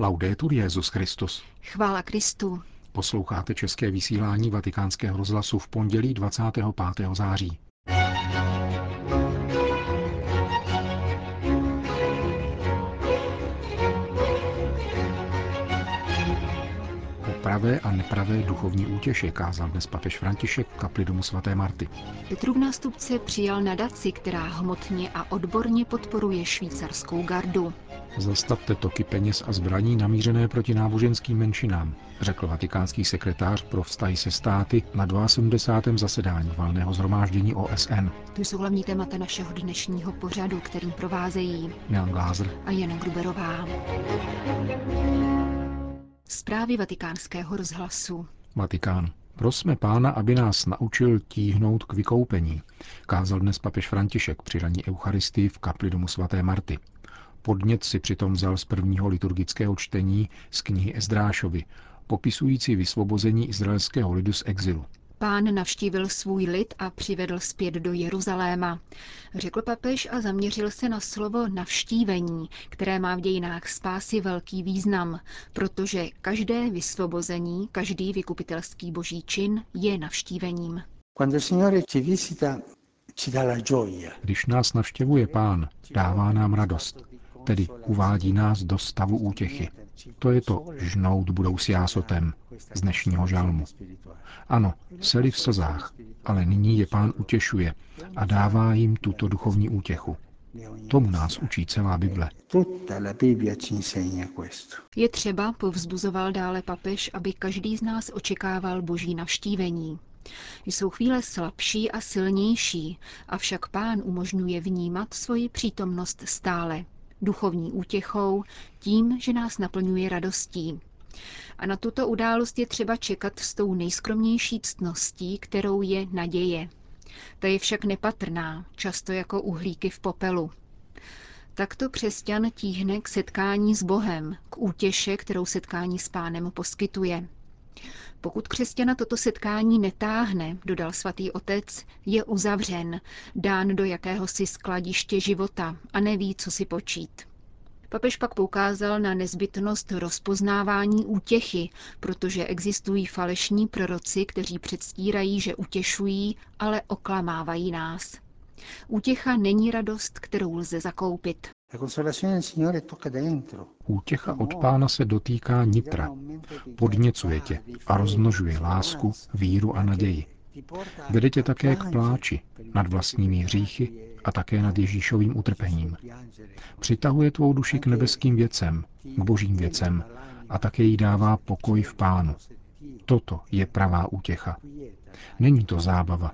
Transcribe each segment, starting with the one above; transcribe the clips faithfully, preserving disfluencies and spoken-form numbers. Laudetur Jesus Christus. Chvála Kristu. Posloucháte české vysílání Vatikánského rozhlasu v pondělí dvacátého pátého září. O pravé a nepravé duchovní útěše kázal dnes papež František v kapli domu svaté Marty. Petrův nástupce přijal nadaci, která hmotně a odborně podporuje švýcarskou gardu. Zastavte toky peněz a zbraní namířené proti náboženským menšinám, řekl vatikánský sekretář pro vztahy se státy na sedmdesátém druhém zasedání valného shromáždění O S N. To jsou hlavní témata našeho dnešního pořadu, kterým provázejí Jan Glaser a Jana Gruberová. Zprávy vatikánského rozhlasu. Vatikán. Prosme Pána, aby nás naučil tíhnout k vykoupení, kázal dnes papež František při ranní eucharistii v kapli domu svaté Marty. Podnět si přitom vzal z prvního liturgického čtení z knihy Ezdrášovi, popisující vysvobození izraelského lidu z exilu. Pán navštívil svůj lid a přivedl zpět do Jeruzaléma, řekl papež a zaměřil se na slovo navštívení, které má v dějinách spásy velký význam, protože každé vysvobození, každý vykupitelský boží čin je navštívením. Když nás navštěvuje Pán, dává nám radost. Tedy uvádí nás do stavu útěchy. To je to žnout budou s jásotem z dnešního žalmu. Ano, seli v slzách, ale nyní je Pán utěšuje a dává jim tuto duchovní útěchu. Tomu nás učí celá Bible. Je třeba, povzbuzoval dále papež, aby každý z nás očekával boží navštívení. Jsou chvíle slabší a silnější, avšak Pán umožňuje vnímat svoji přítomnost stále. Duchovní útěchou, tím, že nás naplňuje radostí. A na tuto událost je třeba čekat s tou nejskromnější ctností, kterou je naděje. Ta je však nepatrná, často jako uhlíky v popelu. Takto křesťan tíhne k setkání s Bohem, k útěše, kterou setkání s Pánem poskytuje. Pokud křesťana toto setkání netáhne, dodal svatý otec, je uzavřen, dán do jakéhosi skladiště života a neví, co si počít. Papež pak poukázal na nezbytnost rozpoznávání útěchy, protože existují falešní proroci, kteří předstírají, že utěšují, ale oklamávají nás. Útěcha není radost, kterou lze zakoupit. Útěcha od Pána se dotýká nitra, podněcuje tě a rozmnožuje lásku, víru a naději. Vede tě také k pláči nad vlastními hříchy a také nad Ježíšovým utrpením. Přitahuje tvou duši k nebeským věcem, k božím věcem a také jí dává pokoj v Pánu. Toto je pravá útěcha. Není to zábava.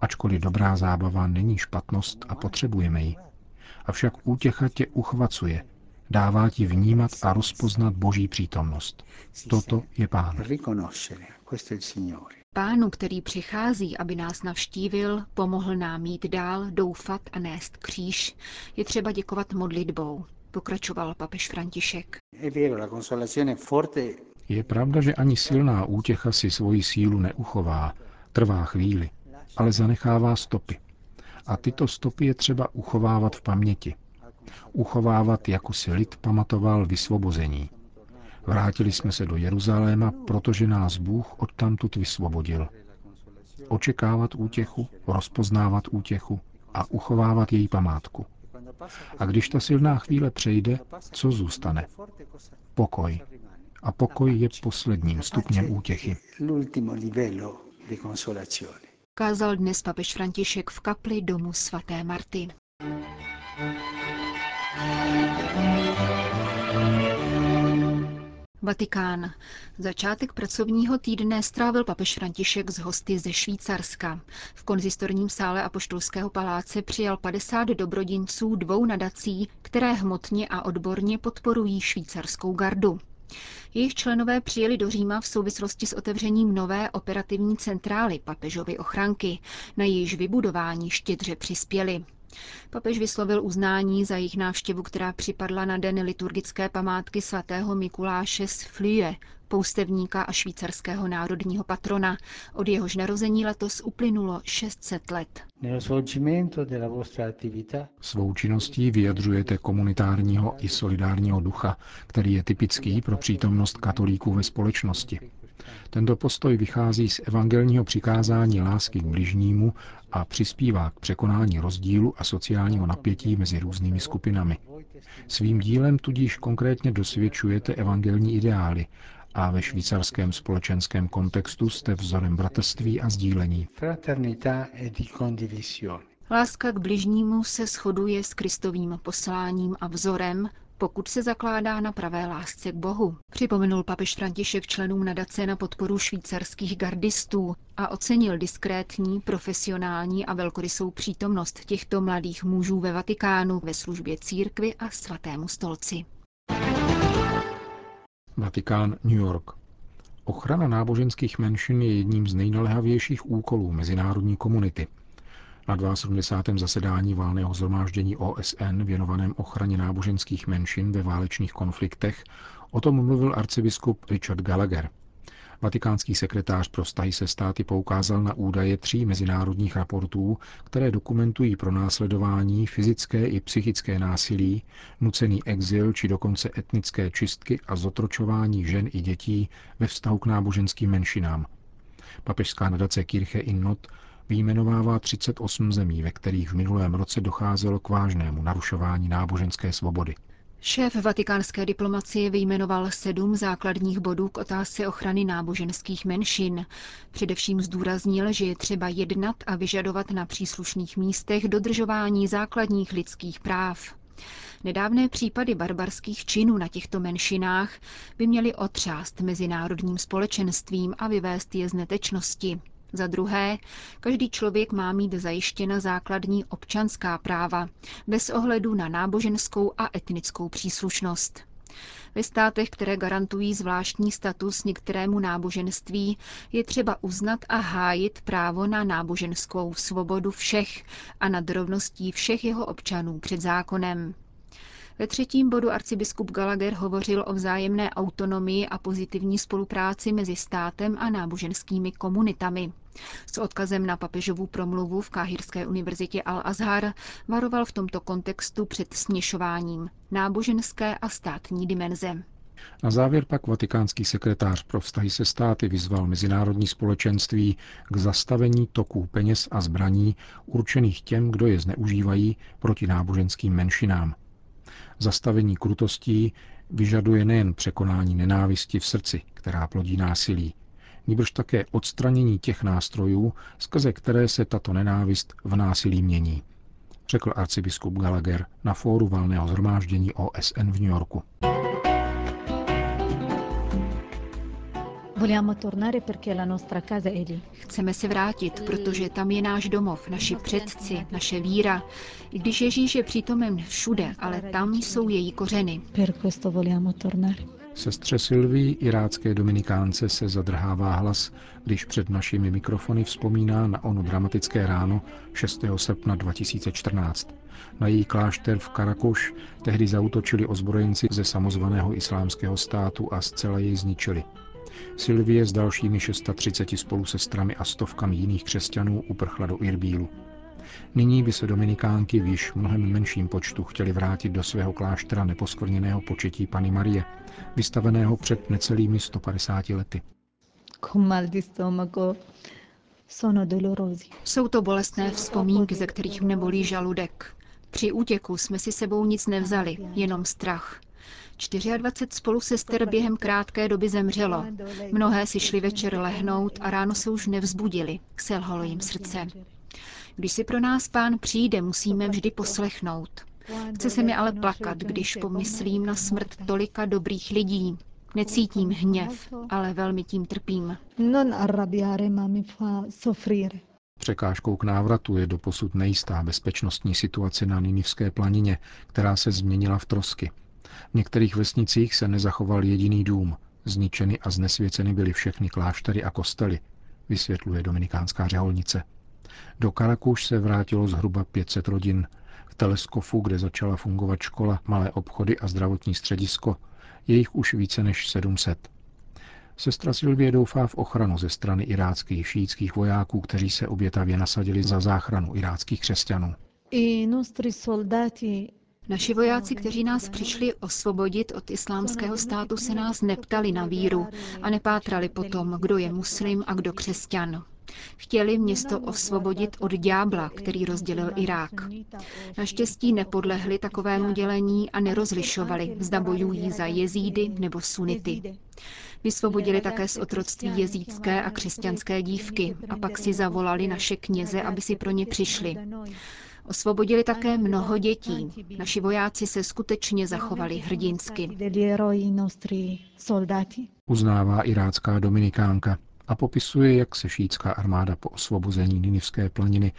Ačkoliv dobrá zábava není špatnost a potřebujeme ji. Avšak útěcha tě uchvacuje, dává ti vnímat a rozpoznat boží přítomnost. Toto je Pán. Pánu, který přichází, aby nás navštívil, pomohl nám jít dál, doufat a nést kříž, je třeba děkovat modlitbou, pokračoval papež František. Je pravda, že ani silná útěcha si svoji sílu neuchová, trvá chvíli, ale zanechává stopy. A tyto stopy je třeba uchovávat v paměti. Uchovávat, jako si lid pamatoval vysvobození. Vrátili jsme se do Jeruzaléma, protože nás Bůh odtamtud vysvobodil. Očekávat útěchu, rozpoznávat útěchu a uchovávat její památku. A když ta silná chvíle přejde, co zůstane? Pokoj. A pokoj je posledním stupněm útěchy. Kázal dnes papež František v kapli domu svaté Marty. Vatikán. Začátek pracovního týdne strávil papež František s hosty ze Švýcarska. V konzistorním sále Apoštolského paláce přijal padesát dobrodinců dvou nadací, které hmotně a odborně podporují švýcarskou gardu. Jejich členové přijeli do Říma v souvislosti s otevřením nové operativní centrály papežovy ochranky, na jejíž vybudování štědře přispěli. Papež vyslovil uznání za jejich návštěvu, která připadla na den liturgické památky svatého Mikuláše z Flue, poustevníka a švýcarského národního patrona. Od jehož narození letos uplynulo šest set let. Svou činností vyjadřujete komunitárního i solidárního ducha, který je typický pro přítomnost katolíků ve společnosti. Tento postoj vychází z evangelního přikázání lásky k bližnímu a přispívá k překonání rozdílu a sociálního napětí mezi různými skupinami. Svým dílem tudíž konkrétně dosvědčujete evangelní ideály a ve švýcarském společenském kontextu jste vzorem bratrství a sdílení. Láska k bližnímu se shoduje s Kristovým posláním a vzorem, pokud se zakládá na pravé lásce k Bohu, připomenul papež František členům nadace na podporu švýcarských gardistů a ocenil diskrétní, profesionální a velkorysou přítomnost těchto mladých mužů ve Vatikánu ve službě církvi a svatému stolci. Vatikán, New York. Ochrana náboženských menšin je jedním z nejnalehavějších úkolů mezinárodní komunity. Na sedmdesátém druhém zasedání Valného shromáždění O S N věnovaném ochraně náboženských menšin ve válečných konfliktech o tom mluvil arcibiskup Richard Gallagher. Vatikánský sekretář pro vztahy se státy poukázal na údaje tří mezinárodních raportů, které dokumentují pronásledování, fyzické i psychické násilí, nucený exil či dokonce etnické čistky a zotročování žen i dětí ve vztahu k náboženským menšinám. Papežská nadace Kirche in Not vyjmenovává třicet osm zemí, ve kterých v minulém roce docházelo k vážnému narušování náboženské svobody. Šéf vatikánské diplomacie vyjmenoval sedm základních bodů k otázce ochrany náboženských menšin. Především zdůraznil, že je třeba jednat a vyžadovat na příslušných místech dodržování základních lidských práv. Nedávné případy barbarských činů na těchto menšinách by měly otřást mezinárodním společenstvím a vyvést je z netečnosti. Za druhé, každý člověk má mít zajištěna základní občanská práva, bez ohledu na náboženskou a etnickou příslušnost. Ve státech, které garantují zvláštní status některému náboženství, je třeba uznat a hájit právo na náboženskou svobodu všech a nad rovností všech jeho občanů před zákonem. Ve třetím bodu arcibiskup Gallagher hovořil o vzájemné autonomii a pozitivní spolupráci mezi státem a náboženskými komunitami. S odkazem na papežovu promluvu v Káhirské univerzitě Al-Azhar varoval v tomto kontextu před směšováním náboženské a státní dimenze. Na závěr pak vatikánský sekretář pro vztahy se státy vyzval mezinárodní společenství k zastavení toků peněz a zbraní určených těm, kdo je zneužívají proti náboženským menšinám. Zastavení krutostí vyžaduje nejen překonání nenávisti v srdci, která plodí násilí, nýbrž také odstranění těch nástrojů, skrze které se tato nenávist v násilí mění, řekl arcibiskup Gallagher na fóru Valného shromáždění O S N v New Yorku. Chceme se vrátit, protože tam je náš domov, naši předci, naše víra. I když Ježíš je přítomen všude, ale tam jsou její kořeny. Sestře Silvii, irácké dominikánce, se zadrhává hlas, když před našimi mikrofony vzpomíná na ono dramatické ráno šestého srpna dva tisíce čtrnáct. Na její klášter v Karakoš tehdy zaútočili ozbrojenci ze samozvaného Islámského státu a zcela jej zničili. Silvie s dalšími třiceti šesti spolusestrami a stovkami jiných křesťanů uprchla do Irbílu. Nyní by se dominikánky v již mnohem menším počtu chtěli vrátit do svého kláštera neposkvrněného početí Panny Marie, vystaveného před necelými sto padesáti lety. Jsou to bolestné vzpomínky, ze kterých mne bolí žaludek. Při útěku jsme si sebou nic nevzali, jenom strach. dvacet čtyři spolusester během krátké doby zemřelo. Mnohé si šli večer lehnout a ráno se už nevzbudili. Selhalo jim srdce. Když si pro nás Pán přijde, musíme vždy poslechnout. Chce se mi ale plakat, když pomyslím na smrt tolika dobrých lidí. Necítím hněv, ale velmi tím trpím. Překážkou k návratu je doposud nejistá bezpečnostní situace na Ninivské planině, která se změnila v trosky. V některých vesnicích se nezachoval jediný dům, zničeny a znesvěceny byly všechny kláštery a kostely, vysvětluje dominikánská řeholnice. Do Karakuš se vrátilo zhruba pět set rodin, Teleskopu, kde začala fungovat škola, malé obchody a zdravotní středisko. Je jich už více než sedm set. Sestra Silvie doufá v ochranu ze strany iráckých šíitských vojáků, kteří se obětavě nasadili za záchranu iráckých křesťanů. Naši vojáci, kteří nás přišli osvobodit od islámského státu, se nás neptali na víru a nepátrali po tom, kdo je muslim a kdo křesťan. Chtěli město osvobodit od ďábla, který rozdělil Irák. Naštěstí nepodlehli takovému dělení a nerozlišovali, zda bojují za jezídy nebo sunity. Vysvobodili také z otroctví jezídské a křesťanské dívky a pak si zavolali naše kněze, aby si pro ně přišli. Osvobodili také mnoho dětí. Naši vojáci se skutečně zachovali hrdinsky. Uznává irácká dominikánka a popisuje, jak se šíitská armáda po osvobození Ninivské planiny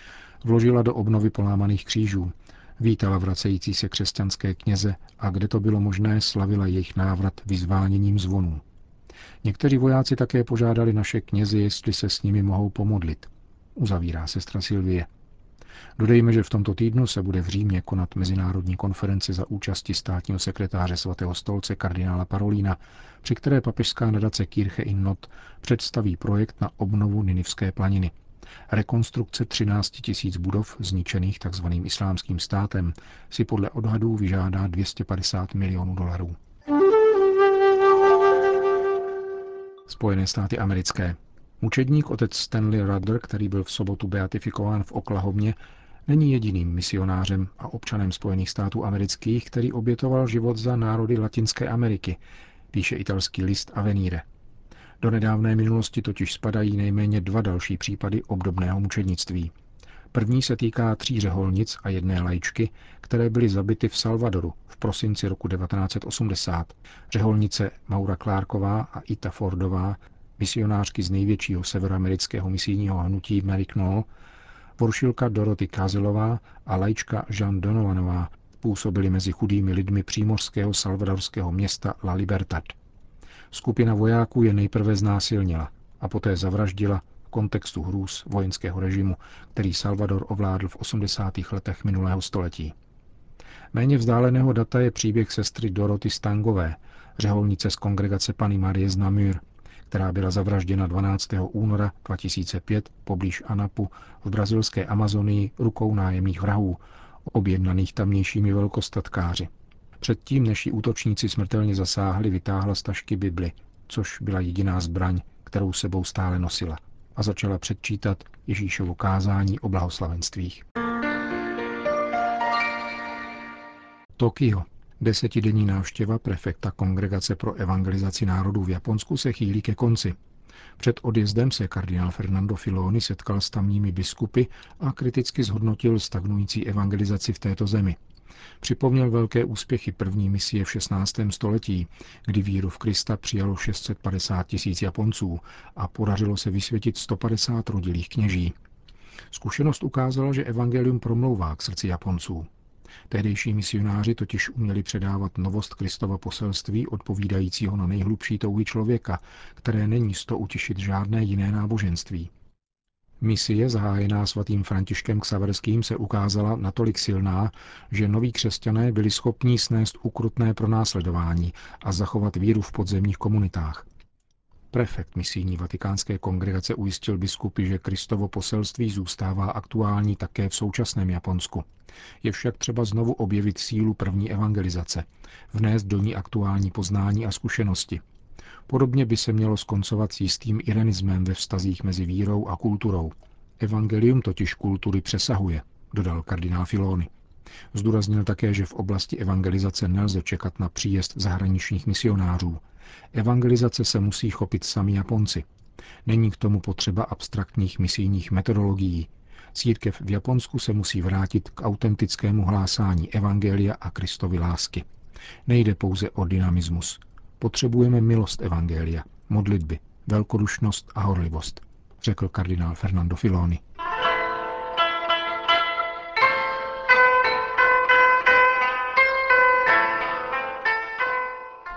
vložila do obnovy polámaných křížů, vítala vracející se křesťanské kněze a kde to bylo možné, slavila jejich návrat vyzváněním zvonů. Někteří vojáci také požádali naše kněze, jestli se s nimi mohou pomodlit. Uzavírá sestra Silvie. Dodejme, že v tomto týdnu se bude v Římě konat mezinárodní konference za účasti státního sekretáře svatého stolce kardinála Parolína, při které papežská nadace Kirche in Not představí projekt na obnovu Ninivské planiny. Rekonstrukce třináct tisíc budov, zničených tzv. Islámským státem, si podle odhadů vyžádá dvě stě padesát milionů dolarů. Spojené státy americké. Mučedník otec Stanley Rudder, který byl v sobotu beatifikován v Oklahomě, není jediným misionářem a občanem Spojených států amerických, který obětoval život za národy Latinské Ameriky, píše italský list Avvenire. Do nedávné minulosti totiž spadají nejméně dva další případy obdobného mučednictví. První se týká tří řeholnic a jedné laičky, které byly zabity v Salvadoru v prosinci roku devatenáct set osmdesát. Řeholnice Maura Klárková a Ita Fordová, misionářky z největšího severoamerického misijního hnutí Maryknoll, porušilka Dorothy Kazelová a laička Jean Donovanová působily mezi chudými lidmi přímořského salvadorského města La Libertad. Skupina vojáků je nejprve znásilnila a poté zavraždila v kontextu hrůz vojenského režimu, který Salvador ovládl v osmdesátých letech minulého století. Méně vzdáleného data je příběh sestry Dorothy Stangové, řeholnice z kongregace Paní Marie z Namír, která byla zavražděna dvanáctého února dva tisíce pět poblíž Anapu v brazilské Amazonii rukou nájemných vrahů, objednaných tamnějšími velkostatkáři. Předtím, než ji útočníci smrtelně zasáhli, vytáhla z tašky Bibli, což byla jediná zbraň, kterou sebou stále nosila, a začala předčítat Ježíšovo kázání o blahoslavenstvích. Tokio. Desetidenní návštěva prefekta Kongregace pro evangelizaci národů v Japonsku se chýlí ke konci. Před odjezdem se kardinál Fernando Filoni setkal s tamními biskupy a kriticky zhodnotil stagnující evangelizaci v této zemi. Připomněl velké úspěchy první misie v šestnáctém století, kdy víru v Krista přijalo šest set padesát tisíc Japonců a podařilo se vysvětit sto padesát rodilých kněží. Zkušenost ukázala, že evangelium promlouvá k srdci Japonců. Tehdejší misionáři totiž uměli předávat novost Kristova poselství odpovídajícího na nejhlubší touhy člověka, které není sto utěšit žádné jiné náboženství. Misie, zahájená svatým Františkem Xaverským, se ukázala natolik silná, že noví křesťané byli schopní snést ukrutné pronásledování a zachovat víru v podzemních komunitách. Prefekt misijní vatikánské kongregace ujistil biskupy, že Kristovo poselství zůstává aktuální také v současném Japonsku. Je však třeba znovu objevit sílu první evangelizace, vnést do ní aktuální poznání a zkušenosti. Podobně by se mělo skoncovat s jistým irenismem ve vztazích mezi vírou a kulturou. Evangelium totiž kultury přesahuje, dodal kardinál Filoni. Zdůraznil také, že v oblasti evangelizace nelze čekat na příjezd zahraničních misionářů. Evangelizace se musí chopit sami Japonci. Není k tomu potřeba abstraktních misijních metodologií. Církev v Japonsku se musí vrátit k autentickému hlásání evangelia a Kristovy lásky. Nejde pouze o dynamismus. Potřebujeme milost evangelia, modlitby, velkodušnost a horlivost, řekl kardinál Fernando Filoni.